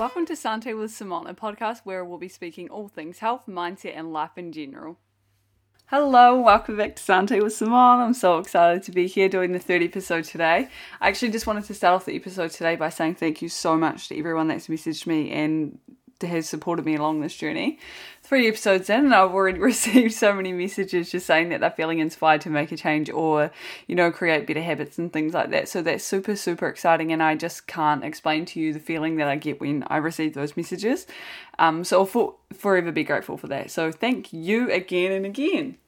Welcome to Sante with Simone, a podcast where we'll be speaking all things health, mindset, and life in general. Hello, welcome back to Sante with Simone. I'm so excited to be here doing the third episode today. I actually just wanted to start off the episode today by saying thank you so much to everyone that's messaged me and has supported me along this journey. 3 episodes in and I've already received so many messages just saying that they're feeling inspired to make a change or, you know, create better habits and things like that. So that's super, super exciting, and I just can't explain to you the feeling that I get when I receive those messages. So I'll forever be grateful for that. So thank you again and again.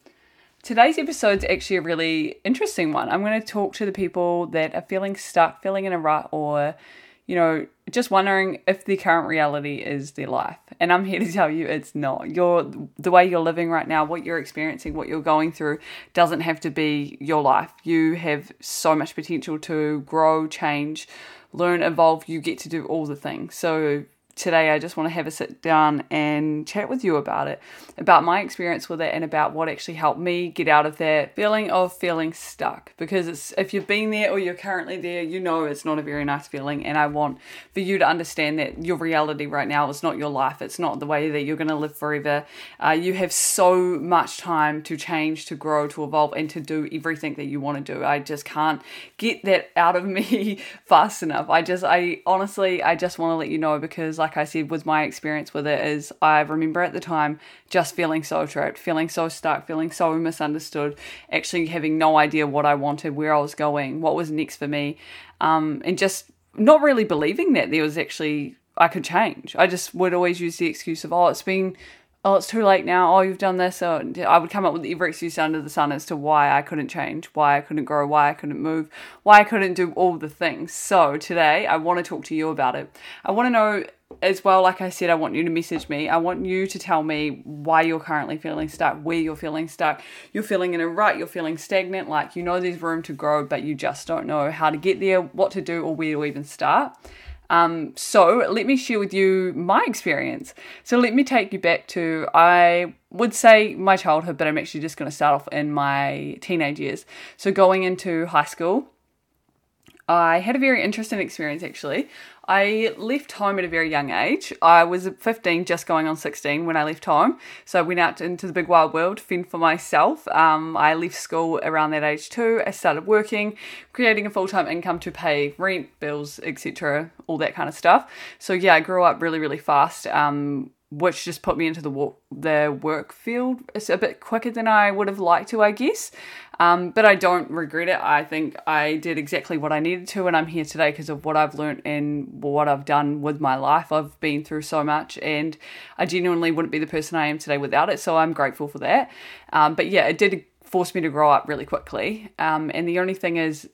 Today's episode's actually a really interesting one. I'm going to talk to the people that are feeling stuck, feeling in a rut, or, you know, just wondering if the current reality is their life. And I'm here to tell you it's not. The way you're living right now, what you're experiencing, what you're going through doesn't have to be your life. You have so much potential to grow, change, learn, evolve. You get to do all the things. So today I just want to have a sit down and chat with you about it, about my experience with it and about what actually helped me get out of that feeling of feeling stuck. Because it's, if you've been there or you're currently there, you know it's not a very nice feeling, and I want for you to understand that your reality right now is not your life. It's not the way that you're going to live forever. You have so much time to change, to grow, to evolve, and to do everything that you want to do. I just can't get that out of me fast enough. I honestly just want to let you know, because like I said, was my experience with it is I remember at the time just feeling so trapped, feeling so stuck, feeling so misunderstood, actually having no idea what I wanted, where I was going, what was next for me, and just not really believing that there was actually, I could change. I just would always use the excuse of, it's too late now, you've done this. I would come up with every excuse under the sun as to why I couldn't change, why I couldn't grow, why I couldn't move, why I couldn't do all the things. So today, I want to talk to you about it. I want to know as well, like I said, I want you to message me. I want you to tell me why you're currently feeling stuck, where you're feeling stuck. You're feeling in a rut, you're feeling stagnant, like you know there's room to grow, but you just don't know how to get there, what to do, or where to even start. So let me share with you my experience. So let me take you back to, I would say my childhood, but I'm actually just going to start off in my teenage years. So going into high school, I had a very interesting experience actually. I left home at a very young age. I was 15, just going on 16 when I left home. So I went out into the big wide world, fend for myself. I left school around that age too. I started working, creating a full-time income to pay rent, bills, etc., all that kind of stuff. So yeah, I grew up really, really fast, which just put me into the work field. It's a bit quicker than I would have liked to, I guess. But I don't regret it. I think I did exactly what I needed to, and I'm here today because of what I've learned and what I've done with my life. I've been through so much, and I genuinely wouldn't be the person I am today without it, so I'm grateful for that. But yeah, it did force me to grow up really quickly. And the only thing is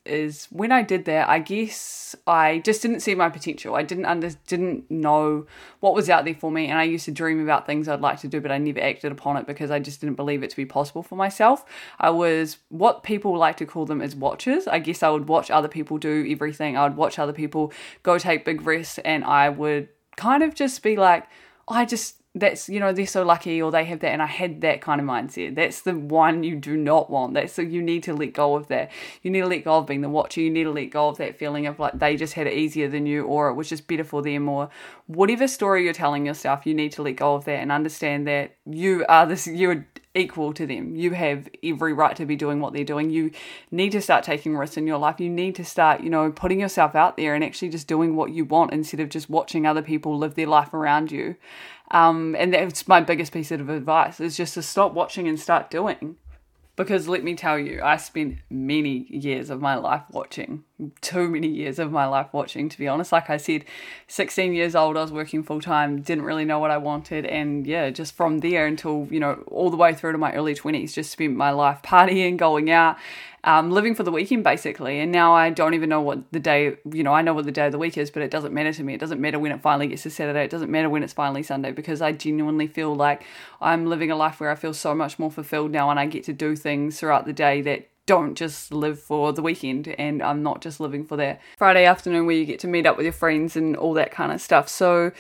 when I did that, I guess I just didn't see my potential. I didn't know what was out there for me. And I used to dream about things I'd like to do, but I never acted upon it because I just didn't believe it to be possible for myself. I was what people like to call them as watchers. I guess I would watch other people do everything. I would watch other people go take big risks, and I would kind of just be like, that's, you know, they're so lucky, or they have that, and I had that kind of mindset. That's the one you do not want. So you need to let go of that. You need to let go of being the watcher. You need to let go of that feeling of like they just had it easier than you, or it was just better for them, or whatever story you're telling yourself. You need to let go of that and understand that you're equal to them. You have every right to be doing what they're doing. You need to start taking risks in your life. You need to start, you know, putting yourself out there and actually just doing what you want instead of just watching other people live their life around you. And that's my biggest piece of advice, is just to stop watching and start doing. Because let me tell you, I spent many years of my life watching. Too many years of my life watching, to be honest. Like I said, 16 years old, I was working full-time, didn't really know what I wanted. And yeah, just from there until, you know, all the way through to my early 20s, just spent my life partying, going out, living for the weekend basically. And now I don't even know what the day, you know, I know what the day of the week is, but it doesn't matter to me. It doesn't matter when it finally gets to Saturday. It doesn't matter when it's finally Sunday, because I genuinely feel like I'm living a life where I feel so much more fulfilled now, and I get to do things throughout the day that don't just live for the weekend, and I'm not just living for that Friday afternoon where you get to meet up with your friends and all that kind of stuff. So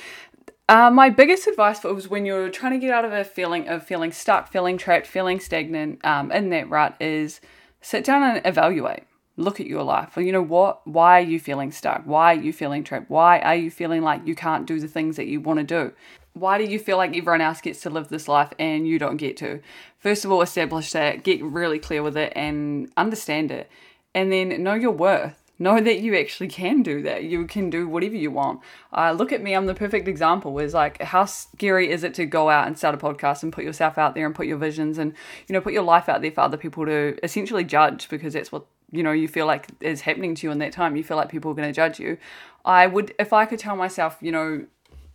my biggest advice was, when you're trying to get out of a feeling of feeling stuck, feeling trapped, feeling stagnant in that rut, is sit down and evaluate. Look at your life. Well, you know what? Why are you feeling stuck? Why are you feeling trapped? Why are you feeling like you can't do the things that you want to do? Why do you feel like everyone else gets to live this life and you don't get to? First of all, establish that, get really clear with it and understand it. And then know your worth. Know that you actually can do that. You can do whatever you want. Look at me. I'm the perfect example. Is like, how scary is it to go out and start a podcast and put yourself out there and put your visions and, you know, put your life out there for other people to essentially judge, because that's what, you know, you feel like is happening to you in that time. You feel like people are going to judge you. I would, if I could tell myself, you know,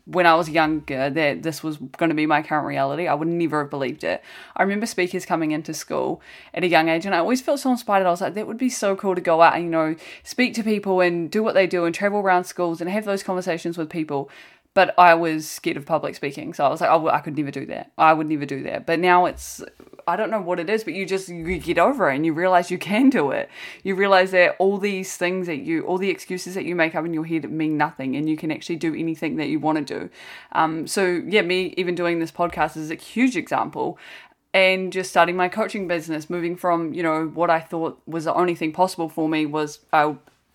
when I was younger that this was going to be my current reality, I would never have believed it. I remember speakers coming into school at a young age, and I always felt so inspired. I was like, that would be so cool to go out and, you know, speak to people and do what they do and travel around schools and have those conversations with people. But I was scared of public speaking. So I was like, oh, I could never do that. I would never do that. But now it's, I don't know what it is, but you get over it and you realize you can do it. You realize that all these things that all the excuses that you make up in your head mean nothing, and you can actually do anything that you want to do. So yeah, me even doing this podcast is a huge example. And just starting my coaching business, moving from, you know, what I thought was the only thing possible for me was,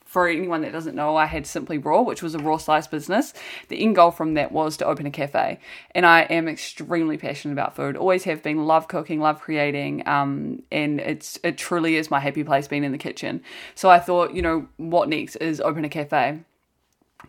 for anyone that doesn't know, I had Simply Raw, which was a raw slice business. The end goal from that was to open a cafe. And I am extremely passionate about food. Always have been. Love cooking, love creating. And it truly is my happy place, being in the kitchen. So I thought, you know, what next is open a cafe.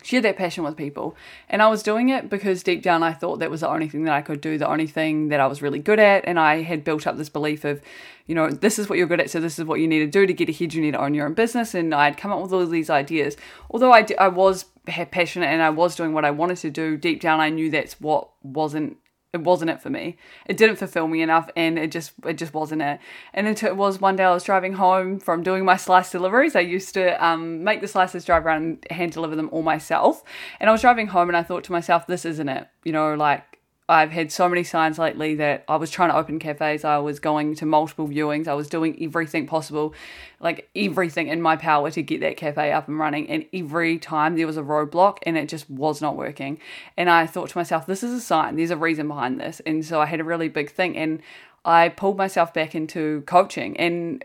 Share that passion with people. And I was doing it because deep down I thought that was the only thing that I could do, the only thing that I was really good at. And I had built up this belief of, you know, this is what you're good at, so this is what you need to do to get ahead. You need to own your own business. And I'd come up with all these ideas. Although I was passionate and I was doing what I wanted to do, deep down I knew that's what wasn't it for me. It didn't fulfill me enough, and it just wasn't it. And it was one day I was driving home from doing my slice deliveries. I used to make the slices, drive around, and hand deliver them all myself. And I was driving home and I thought to myself, this isn't it. You know, like, I've had so many signs lately that I was trying to open cafes. I was going to multiple viewings. I was doing everything possible, like everything in my power to get that cafe up and running. And every time there was a roadblock and it just was not working. And I thought to myself, this is a sign. There's a reason behind this. And so I had a really big thing, and I pulled myself back into coaching, and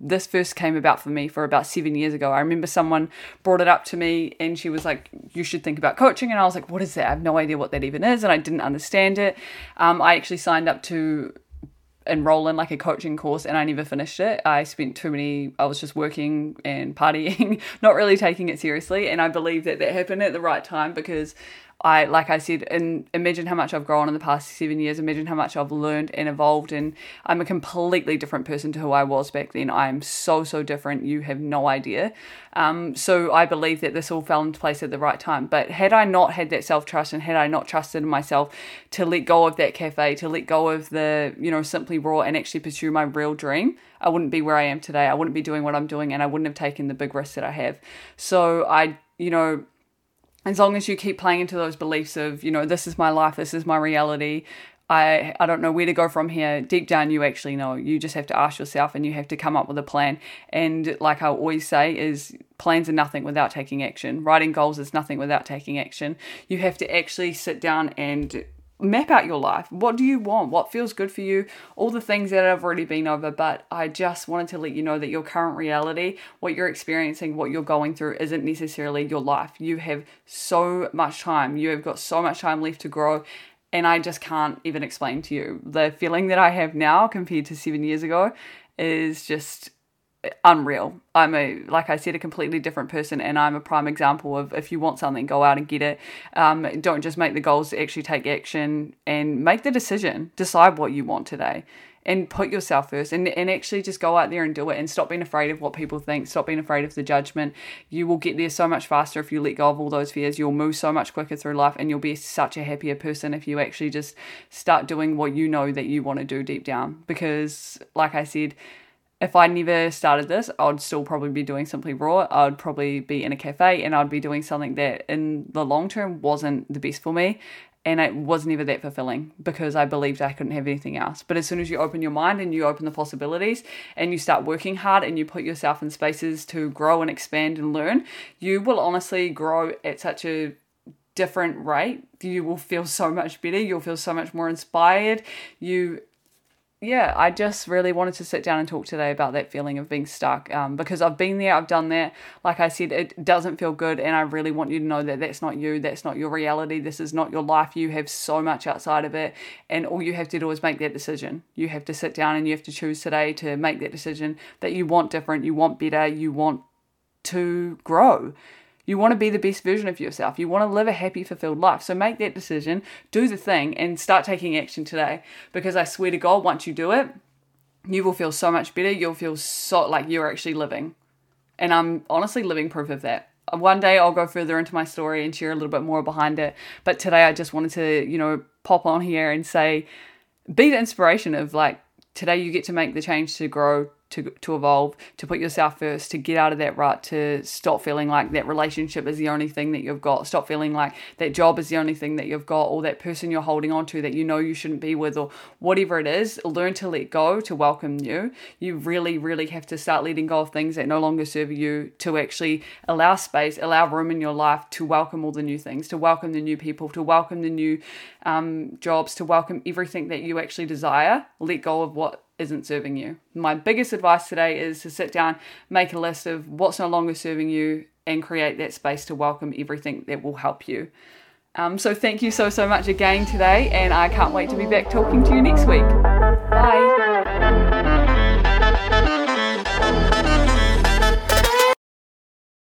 this first came about for me for about 7 years ago. I remember someone brought it up to me and she was like, you should think about coaching. And I was like, what is that? I have no idea what that even is. And I didn't understand it. I actually signed up to enroll in like a coaching course, and I never finished it. I was just working and partying, not really taking it seriously. And I believe that happened at the right time, because like I said, and imagine how much I've grown in the past 7 years. Imagine how much I've learned and evolved, and I'm a completely different person to who I was back then. I am so, so different. You have no idea. So I believe that this all fell into place at the right time. But had I not had that self-trust, and had I not trusted in myself to let go of that cafe, to let go of the, you know, Simply Raw, and actually pursue my real dream, I wouldn't be where I am today. I wouldn't be doing what I'm doing, and I wouldn't have taken the big risks that I have. So as long as you keep playing into those beliefs of, you know, this is my life, this is my reality, I don't know where to go from here. Deep down, you actually know. You just have to ask yourself, and you have to come up with a plan. And like I always say is, plans are nothing without taking action. Writing goals is nothing without taking action. You have to actually sit down and map out your life. What do you want? What feels good for you? All the things that I've already been over, but I just wanted to let you know that your current reality, what you're experiencing, what you're going through, isn't necessarily your life. You have so much time. You have got so much time left to grow. And I just can't even explain to you. The feeling that I have now compared to 7 years ago is just unreal. I'm like I said, a completely different person, and I'm a prime example of, if you want something, go out and get it. Don't just make the goals, actually take action and make the decision. Decide what you want today and put yourself first, and actually just go out there and do it, and stop being afraid of what people think. Stop being afraid of the judgment. You will get there so much faster if you let go of all those fears. You'll move so much quicker through life, and you'll be such a happier person if you actually just start doing what you know that you want to do deep down. Because like I said, if I never started this, I'd still probably be doing Simply Raw. I'd probably be in a cafe, and I'd be doing something that in the long term wasn't the best for me. And it was never that fulfilling, because I believed I couldn't have anything else. But as soon as you open your mind and you open the possibilities, and you start working hard, and you put yourself in spaces to grow and expand and learn, you will honestly grow at such a different rate. You will feel so much better. You'll feel so much more inspired. You yeah, I just really wanted to sit down and talk today about that feeling of being stuck, because I've been there, I've done that. Like I said, it doesn't feel good, and I really want you to know that that's not you, that's not your reality, this is not your life. You have so much outside of it, and all you have to do is make that decision. You have to sit down and you have to choose today to make that decision that you want different, you want better, you want to grow. You want to be the best version of yourself. You want to live a happy, fulfilled life. So make that decision, do the thing, and start taking action today. Because I swear to God, once you do it, you will feel so much better. You'll feel so like you're actually living. And I'm honestly living proof of that. One day I'll go further into my story and share a little bit more behind it. But today I just wanted to, pop on here and say, be the inspiration of today you get to make the change to grow, to evolve, to put yourself first, to get out of that rut, to stop feeling like that relationship is the only thing that you've got, stop feeling like that job is the only thing that you've got, or that person you're holding on to that you know you shouldn't be with, or whatever it is. Learn to let go, to welcome you. You really, really have to start letting go of things that no longer serve you, to actually allow space, allow room in your life to welcome all the new things, to welcome the new people, to welcome the new jobs, to welcome everything that you actually desire. Let go of what isn't serving you. My biggest advice today is to sit down, make a list of what's no longer serving you, and create that space to welcome everything that will help you. So thank you so much again today, and I can't wait to be back talking to you next week.